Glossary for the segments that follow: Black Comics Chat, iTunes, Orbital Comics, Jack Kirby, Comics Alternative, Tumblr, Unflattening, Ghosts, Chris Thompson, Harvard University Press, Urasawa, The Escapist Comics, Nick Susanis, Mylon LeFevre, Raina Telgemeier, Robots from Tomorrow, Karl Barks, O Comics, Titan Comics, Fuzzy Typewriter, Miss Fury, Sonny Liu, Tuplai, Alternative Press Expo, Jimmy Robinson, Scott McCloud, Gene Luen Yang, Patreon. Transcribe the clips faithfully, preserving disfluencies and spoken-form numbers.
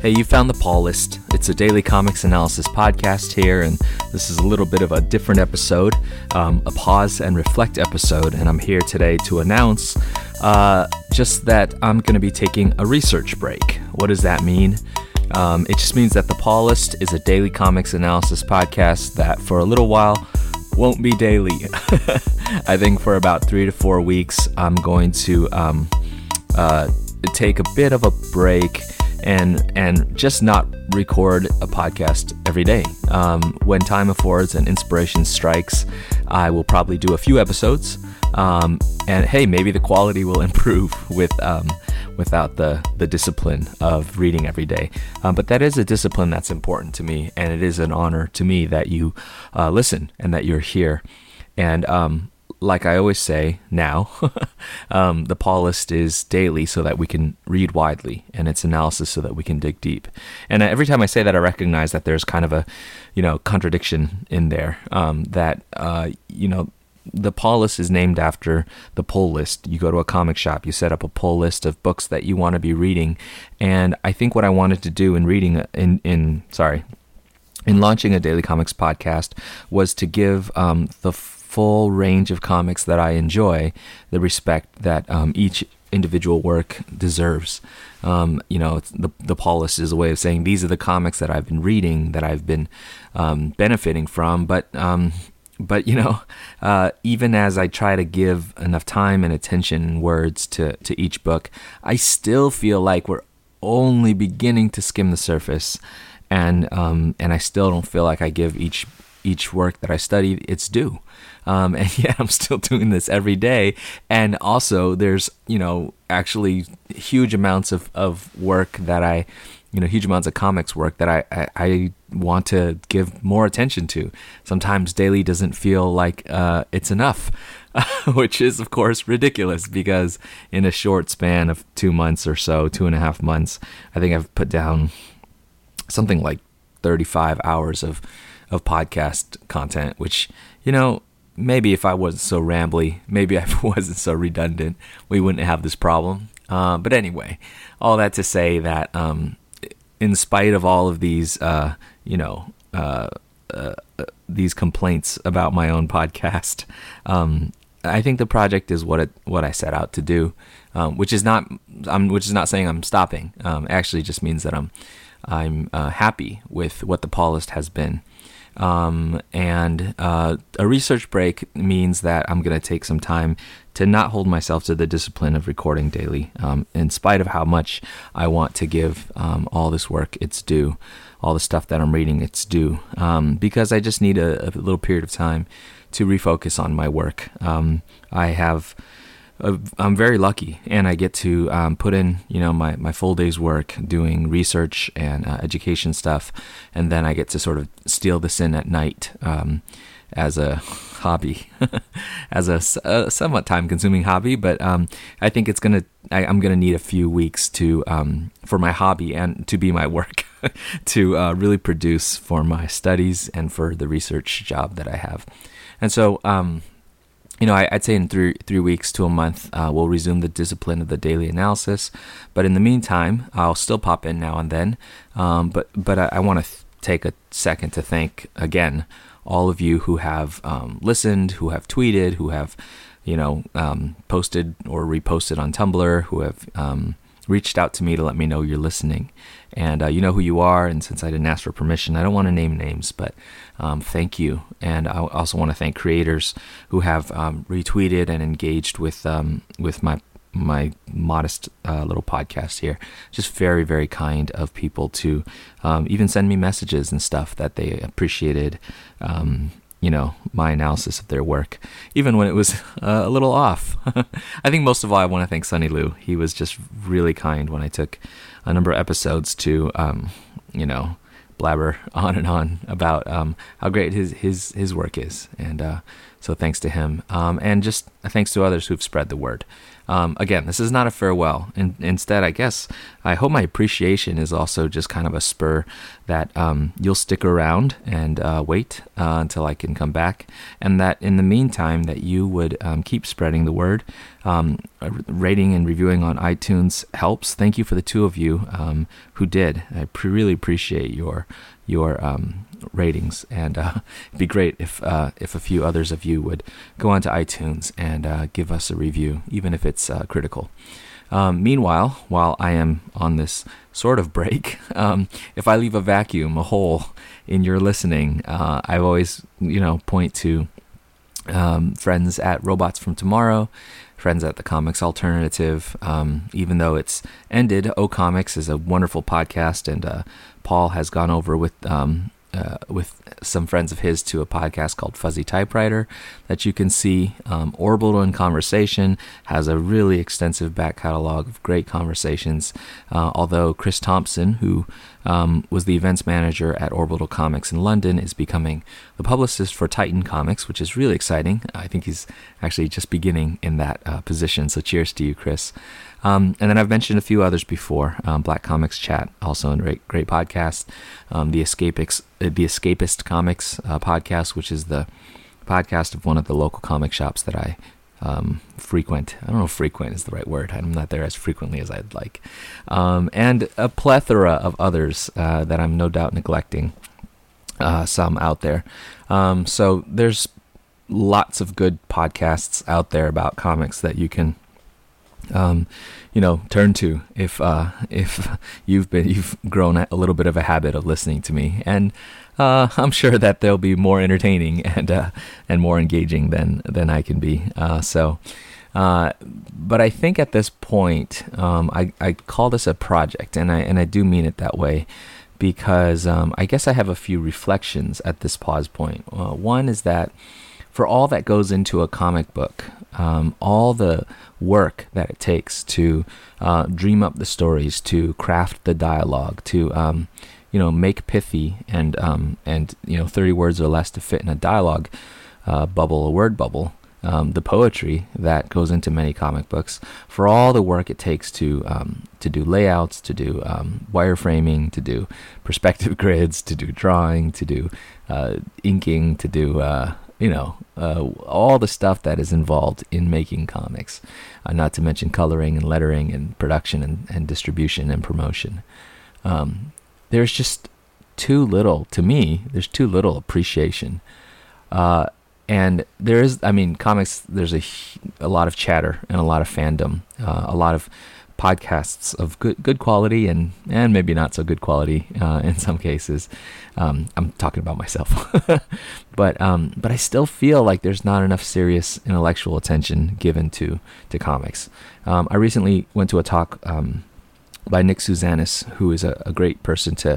Hey, you found the Paul List. It's a daily comics analysis podcast here, and this is a little bit of a different episode, um, a pause and reflect episode, and I'm here today to announce uh, just that I'm going to be taking a research break. What does that mean? Um, it just means that the Paul List is a daily comics analysis podcast that for a little while won't be daily. I think for about three to four weeks, I'm going to um, uh, take a bit of a break and and just not record a podcast every day. Um, when time affords and inspiration strikes, I will probably do a few episodes. Um, and hey, maybe the quality will improve with um, without the, the discipline of reading every day. Um, but that is a discipline that's important to me, and it is an honor to me that you uh, listen and that you're here. And um, like I always say now, um, the Paul List is daily so that we can read widely, and it's analysis so that we can dig deep. And every time I say that, I recognize that there's kind of a, you know, contradiction in there, um, that, uh, you know, the Paul List is named after the pull list. You go to a comic shop, you set up a pull list of books that you want to be reading. And I think what I wanted to do in reading, in, in sorry, in launching a daily comics podcast was to give um, the full range of comics that I enjoy the respect that um, each individual work deserves. Um, you know, it's the the Paul List is a way of saying these are the comics that I've been reading, that I've been um, benefiting from, but... Um, But, you know, uh, even as I try to give enough time and attention and words to, to each book, I still feel like we're only beginning to skim the surface. And um, and I still don't feel like I give each each work that I study its due. Um, and yet I'm still doing this every day. And also there's, you know, actually huge amounts of, of work that I... you know, huge amounts of comics work that I, I, I want to give more attention to. Sometimes daily doesn't feel like uh, it's enough, which is, of course, ridiculous because in a short span of two months or so, two and a half months, I think I've put down something like thirty-five hours of, of podcast content, which, you know, maybe if I wasn't so rambly, maybe if I wasn't so redundant, we wouldn't have this problem. Uh, but anyway, all that to say that... Um, in spite of all of these, uh, you know, uh, uh, these complaints about my own podcast, um, I think the project is what it, what I set out to do, um, which is not, I'm, which is not saying I'm stopping. Um, actually, just means that I'm, I'm uh, happy with what the Paul List has been. Um, and uh, a research break means that I'm going to take some time to not hold myself to the discipline of recording daily, um, in spite of how much I want to give um, all this work its due, all the stuff that I'm reading its due, um, because I just need a, a little period of time to refocus on my work. Um, I have... I'm very lucky, and I get to um, put in, you know, my, my full day's work doing research and uh, education stuff, and then I get to sort of steal this in at night um, as a hobby, as a, a somewhat time-consuming hobby. But um, I think it's gonna, I, I'm gonna need a few weeks to um, for my hobby and to be my work to uh, really produce for my studies and for the research job that I have, and so. Um, You know, I, I'd say in three three weeks to a month, uh, we'll resume the discipline of the daily analysis. But in the meantime, I'll still pop in now and then. Um, but but I, I want to th- take a second to thank again all of you who have um, listened, who have tweeted, who have, you know, um, posted or reposted on Tumblr, who have um, reached out to me to let me know you're listening. And uh, you know who you are. And since I didn't ask for permission, I don't want to name names, but um, thank you. And I also want to thank creators who have um, retweeted and engaged with um, with my my modest uh, little podcast here. Just very, very kind of people to um, even send me messages and stuff that they appreciated, um, you know, my analysis of their work, even when it was uh, a little off. I think most of all, I want to thank Sonny Liu. He was just really kind when I took a number of episodes to, um, you know, blabber on and on about um, how great his, his, his work is. And uh, So thanks to him, um, and just thanks to others who've spread the word. Um, again, this is not a farewell. In, instead, I guess, I hope my appreciation is also just kind of a spur that um, you'll stick around and uh, wait uh, until I can come back. And that in the meantime, that you would um, keep spreading the word. Um, rating and reviewing on iTunes helps. Thank you for the two of you um, who did. I pre- really appreciate your your um, ratings. And uh, it'd be great if uh, if a few others of you would go onto iTunes and uh, give us a review, even if it's Uh, critical. Um, meanwhile, while I am on this sort of break, um, if I leave a vacuum, a hole in your listening, uh, I always, you know, point to um, friends at Robots from Tomorrow, friends at the Comics Alternative. Um, even though it's ended, O Comics is a wonderful podcast, and uh, Paul has gone over with um, Uh, with some friends of his to a podcast called Fuzzy Typewriter that you can see. Um, Orbital and Conversation has a really extensive back catalog of great conversations, uh, although Chris Thompson, who um, was the events manager at Orbital Comics in London, is becoming the publicist for Titan Comics, which is really exciting. I think he's actually just beginning in that uh, position, so cheers to you, Chris. Um, and then I've mentioned a few others before. Um, Black Comics Chat, also a great, great podcast. Um, the Escapist, uh, the Escapist Comics uh, podcast, which is the podcast of one of the local comic shops that I um, frequent. I don't know if frequent is the right word. I'm not there as frequently as I'd like. Um, and a plethora of others uh, that I'm no doubt neglecting, uh, some out there. Um, so there's lots of good podcasts out there about comics that you can Um, you know, turn to if uh, if you've been you've grown a little bit of a habit of listening to me, and uh, I'm sure that they'll be more entertaining and uh, and more engaging than than I can be. Uh, so, uh, but I think at this point, um, I I call this a project, and I and I do mean it that way, because um, I guess I have a few reflections at this pause point. Uh, one is that, for all that goes into a comic book, um, all the work that it takes to uh, dream up the stories, to craft the dialogue, to um, you know make pithy and um, and you know thirty words or less to fit in a dialogue uh, bubble, a word bubble, um, the poetry that goes into many comic books, for all the work it takes to um, to do layouts, to do um, wireframing, to do perspective grids, to do drawing, to do uh, inking, to do uh, you know, uh, all the stuff that is involved in making comics, uh, not to mention coloring and lettering and production and, and distribution and promotion. Um, there's just too little, to me, there's too little appreciation. Uh, and there is, I mean, comics, there's a, a lot of chatter and a lot of fandom, uh, a lot of podcasts of good good quality and and maybe not so good quality uh, in some cases. Um, I'm talking about myself, but um, but I still feel like there's not enough serious intellectual attention given to to comics. Um, I recently went to a talk um, by Nick Susanis, who is a, a great person to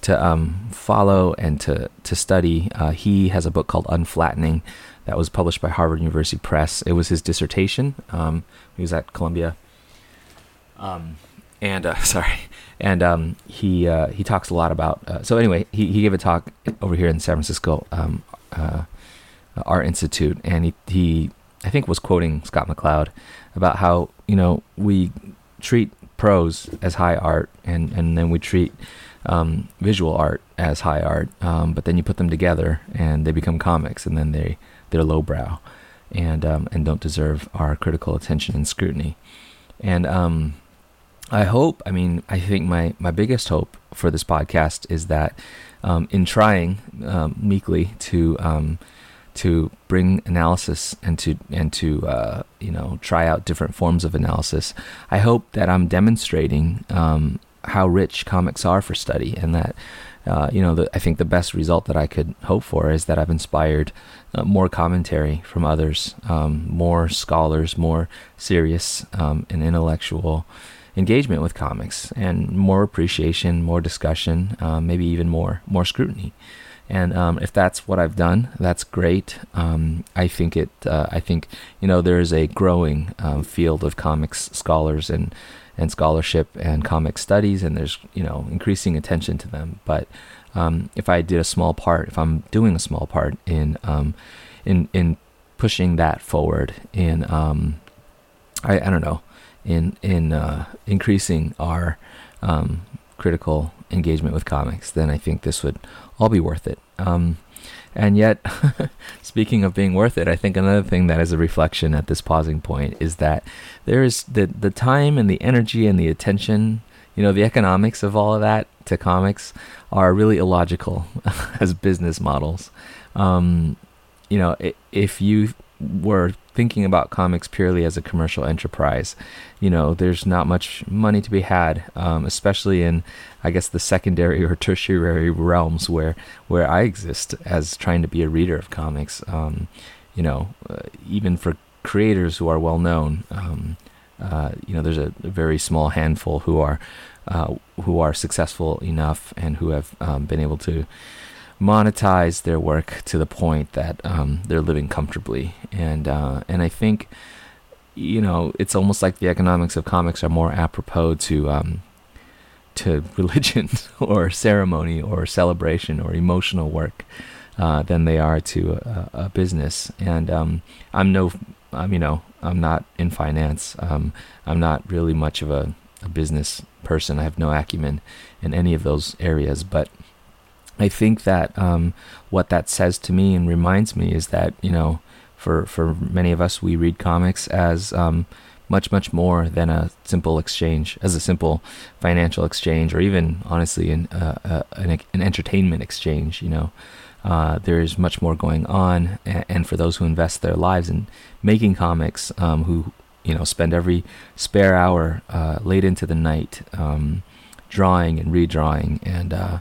to um, follow and to to study. Uh, he has a book called Unflattening that was published by Harvard University Press. It was his dissertation. Um, he was at Columbia. Um, and, uh, sorry. And, um, he, uh, he talks a lot about, uh, so anyway, he, he gave a talk over here in San Francisco, um, uh, Art Institute. And he, he, I think was quoting Scott McCloud about how, you know, we treat prose as high art and, and then we treat, um, visual art as high art. Um, but then you put them together and they become comics, and then they, they're lowbrow and, um, and don't deserve our critical attention and scrutiny. And, um, I hope, I mean, I think my, my biggest hope for this podcast is that um, in trying um, meekly to um, to bring analysis and to and to uh, you know try out different forms of analysis, I hope that I'm demonstrating um, how rich comics are for study, and that uh, you know the, I think the best result that I could hope for is that I've inspired uh, more commentary from others, um, more scholars, more serious um, and intellectual engagement with comics, and more appreciation, more discussion, um, maybe even more more scrutiny. And um, if that's what I've done, that's great. Um, I think it. Uh, I think you know there is a growing um, field of comics scholars and and scholarship and comic studies, and there's you know increasing attention to them. But um, if I did a small part, if I'm doing a small part in um, in in pushing that forward in, um, I, I don't know, in in uh, increasing our um, critical engagement with comics, then I think this would all be worth it. Um, and yet, speaking of being worth it, I think another thing that is a reflection at this pausing point is that there is the, the time and the energy and the attention, you know, the economics of all of that to comics are really illogical as business models. Um, you know, if you were thinking about comics purely as a commercial enterprise, you know, there's not much money to be had, um, especially in, I guess, the secondary or tertiary realms where where I exist as trying to be a reader of comics. Um, you know, uh, even for creators who are well known, um, uh, you know, there's a, a very small handful who are uh, who are successful enough and who have um, been able to monetize their work to the point that um, they're living comfortably, and uh, and I think, you know, it's almost like the economics of comics are more apropos to um, to religion or ceremony or celebration or emotional work uh, than they are to a, a business. And um, I'm no, I'm you know, I'm not in finance. Um, I'm not really much of a, a business person. I have no acumen in any of those areas, but I think that um, what that says to me and reminds me is that, you know, for, for many of us, we read comics as um, much, much more than a simple exchange, as a simple financial exchange, or even, honestly, an, uh, an, an entertainment exchange, you know. Uh, there is much more going on, and for those who invest their lives in making comics, um, who, you know, spend every spare hour uh, late into the night um, drawing and redrawing and, uh,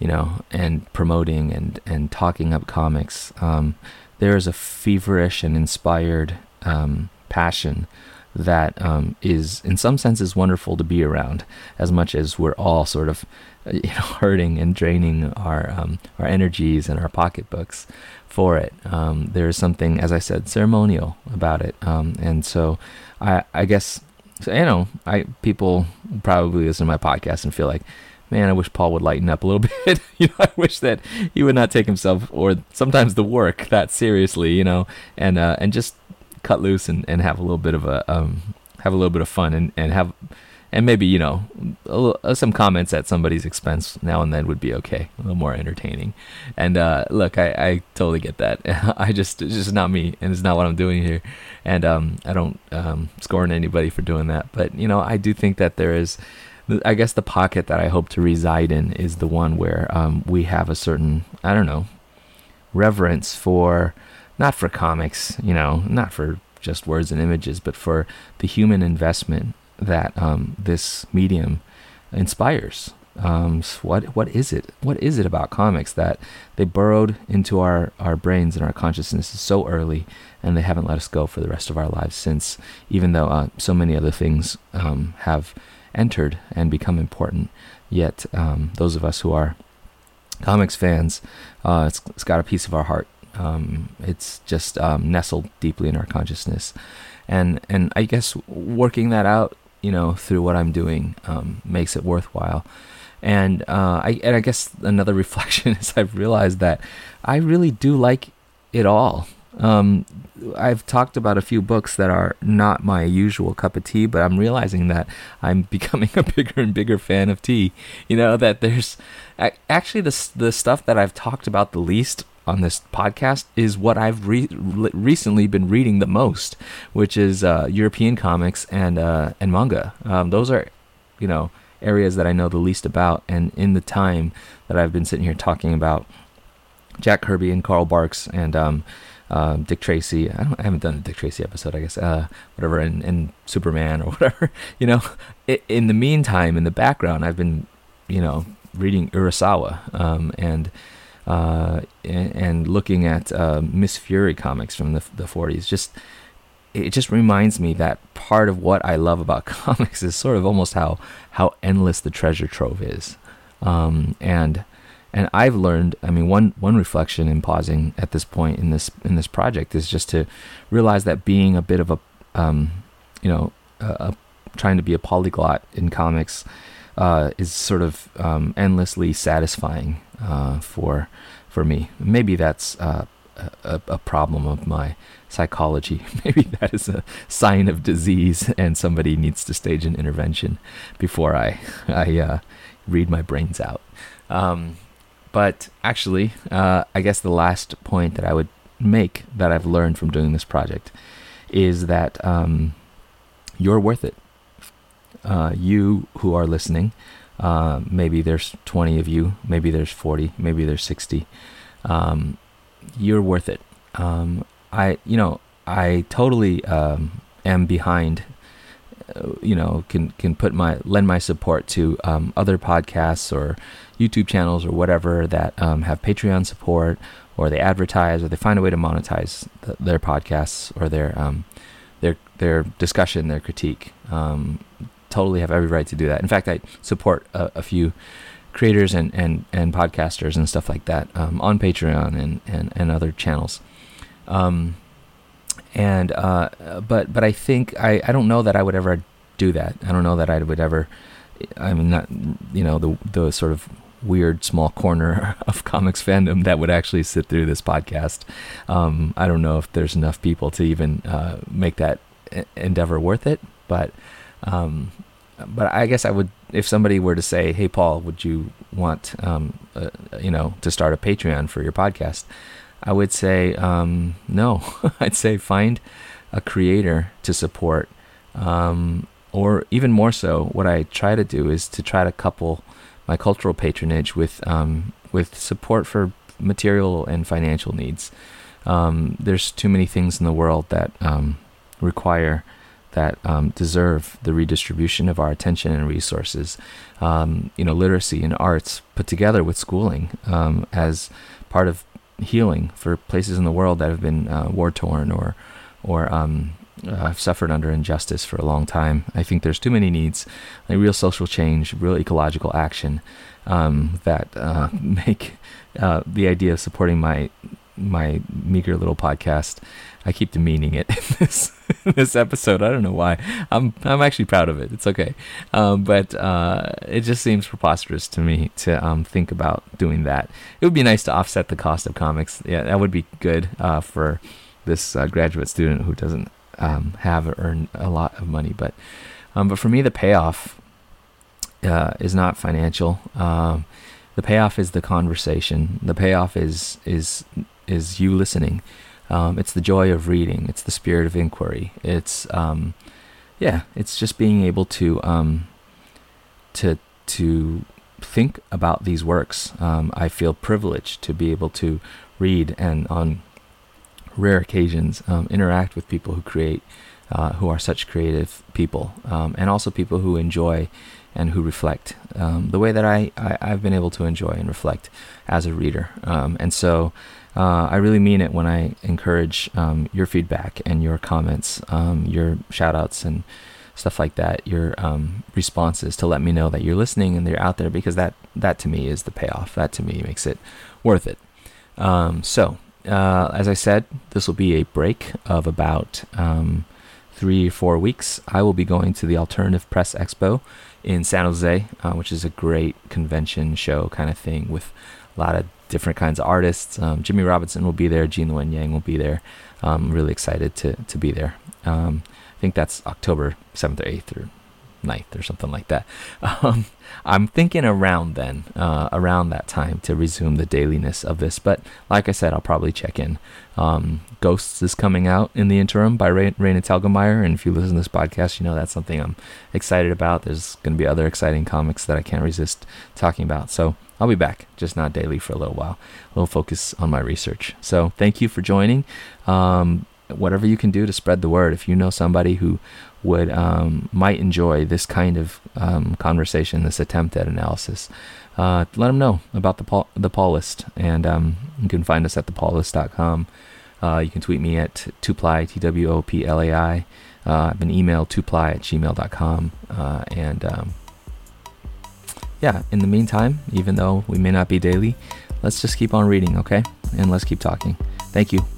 you know, and promoting and, and talking up comics. Um, there is a feverish and inspired um, passion that um, is, in some senses, wonderful to be around, as much as we're all sort of, you know, hurting and draining our um, our energies and our pocketbooks for it. Um, there is something, as I said, ceremonial about it. Um, and so I, I guess, you know, I people probably listen to my podcast and feel like, man, I wish Paul would lighten up a little bit. You know, I wish that he would not take himself or sometimes the work that seriously, you know, and uh, and just cut loose and, and have a little bit of a um, have a little bit of fun and, and have and maybe, you know, a little, some comments at somebody's expense now and then would be okay, a little more entertaining. And uh, look, I, I totally get that. I just it's just not me, and it's not what I'm doing here. And um, I don't um, scorn anybody for doing that, but you know, I do think that there is. I guess the pocket that I hope to reside in is the one where um, we have a certain, I don't know, reverence for, not for comics, you know, not for just words and images, but for the human investment that um, this medium inspires. Um, so what what is it? What is it about comics that they burrowed into our, our brains and our consciousnesses so early, and they haven't let us go for the rest of our lives since, even though uh, so many other things um, have entered and become important. Yet um, those of us who are comics fans, uh, it's, it's got a piece of our heart. Um, it's just um, nestled deeply in our consciousness, and and I guess working that out, you know, through what I'm doing um, makes it worthwhile. And uh, I and I guess another reflection is I've realized that I really do like it all. Um, I've talked about a few books that are not my usual cup of tea, but I'm realizing that I'm becoming a bigger and bigger fan of tea. You know, that there's actually the the stuff that I've talked about the least on this podcast is what I've re- recently been reading the most, which is uh, European comics and uh, and manga. Um, those are, you know, areas that I know the least about, and in the time that I've been sitting here talking about Jack Kirby and Karl Barks and um, Uh, Dick Tracy. I, don't, I haven't done a Dick Tracy episode, I guess. Uh, whatever, and, and Superman or whatever. You know, it, in the meantime, in the background, I've been, you know, reading Urasawa um, and uh, and looking at uh, Miss Fury comics from the the forties. Just it just reminds me that part of what I love about comics is sort of almost how how endless the treasure trove is, um, and. And I've learned, I mean, one, one reflection in pausing at this point in this in this project is just to realize that being a bit of a, um, you know, a, a, trying to be a polyglot in comics uh, is sort of um, endlessly satisfying uh, for for me. Maybe that's uh, a, a problem of my psychology. Maybe that is a sign of disease, and somebody needs to stage an intervention before I I uh, read my brains out. Um, but actually, uh, I guess the last point that I would make that I've learned from doing this project is that um, you're worth it. Uh, you who are listening, uh, maybe there's twenty of you, maybe there's forty, maybe there's sixty. Um, you're worth it. Um, I, you know, I totally um, am behind. Uh, you know, can can put my lend my support to um, other podcasts or YouTube channels or whatever that um, have Patreon support, or they advertise, or they find a way to monetize th- their podcasts or their um, their their discussion, their critique. Um, totally have every right to do that. In fact, I support a, a few creators and, and, and podcasters and stuff like that um, on Patreon and, and, and other channels. Um, and uh, but but I think I, I don't know that I would ever do that. I don't know that I would ever. I'm not, you know, the the sort of weird small corner of comics fandom that would actually sit through this podcast. Um, I don't know if there's enough people to even uh, make that endeavor worth it. But um, but I guess I would, if somebody were to say, "Hey, Paul, would you want um, uh, you know to start a Patreon for your podcast?" I would say um, no. I'd say find a creator to support, um, or even more so, what I try to do is to try to couple my cultural patronage with um, with support for material and financial needs. Um, there's too many things in the world that um, require that um, deserve the redistribution of our attention and resources. Um, you know, literacy and arts put together with schooling um, as part of healing for places in the world that have been uh, war-torn or or um, uh, have suffered under injustice for a long time. I think there's too many needs, like real social change, real ecological action, um, that uh, make uh, the idea of supporting my my meager little podcast. I keep demeaning it in this in this episode. I don't know why. I'm I'm actually proud of it. It's okay, um, but uh, it just seems preposterous to me to um, think about doing that. It would be nice to offset the cost of comics. Yeah, that would be good uh, for this uh, graduate student who doesn't um, have or earn a lot of money. But um, but for me, the payoff uh, is not financial. Um, the payoff is the conversation. The payoff is is is you listening. Um, it's the joy of reading. It's the spirit of inquiry. It's, um, yeah, it's just being able to um, to to think about these works. Um, I feel privileged to be able to read and, on rare occasions, um, interact with people who create, uh, who are such creative people, um, and also people who enjoy and who reflect um, the way that I, I, I've been able to enjoy and reflect as a reader. Um, and so... Uh, I really mean it when I encourage um, your feedback and your comments, um, your shout-outs and stuff like that, your um, responses to let me know that you're listening and that you're out there, because that, that to me is the payoff. That to me makes it worth it. Um, so, uh, as I said, this will be a break of about um, three or four weeks. I will be going to the Alternative Press Expo in San Jose, uh, which is a great convention show kind of thing with a lot of different kinds of artists. Um, Jimmy Robinson will be there. Gene Luen Yang will be there. I'm um, really excited to to be there. Um, I think that's October seventh or eighth or ninth or something like that. Um, I'm thinking around then, uh, around that time to resume the dailiness of this. But like I said, I'll probably check in. Um, Ghosts is coming out in the interim by Ra- Raina Telgemeier. And if you listen to this podcast, you know that's something I'm excited about. There's going to be other exciting comics that I can't resist talking about. So I'll be back, just not daily for a little while. A little focus on my research. So thank you for joining. Um, whatever you can do to spread the word. If you know somebody who would um, might enjoy this kind of um, conversation, this attempt at analysis, uh, let them know about the Paul, the Paul List. And um, you can find us at the paul list dot com. Uh, you can tweet me at Tuplai, T W O P L A I. Uh, I've been emailed tuplai at gmail dot com. Uh, and... Um, Yeah, in the meantime, even though we may not be daily, let's just keep on reading, okay? And let's keep talking. Thank you.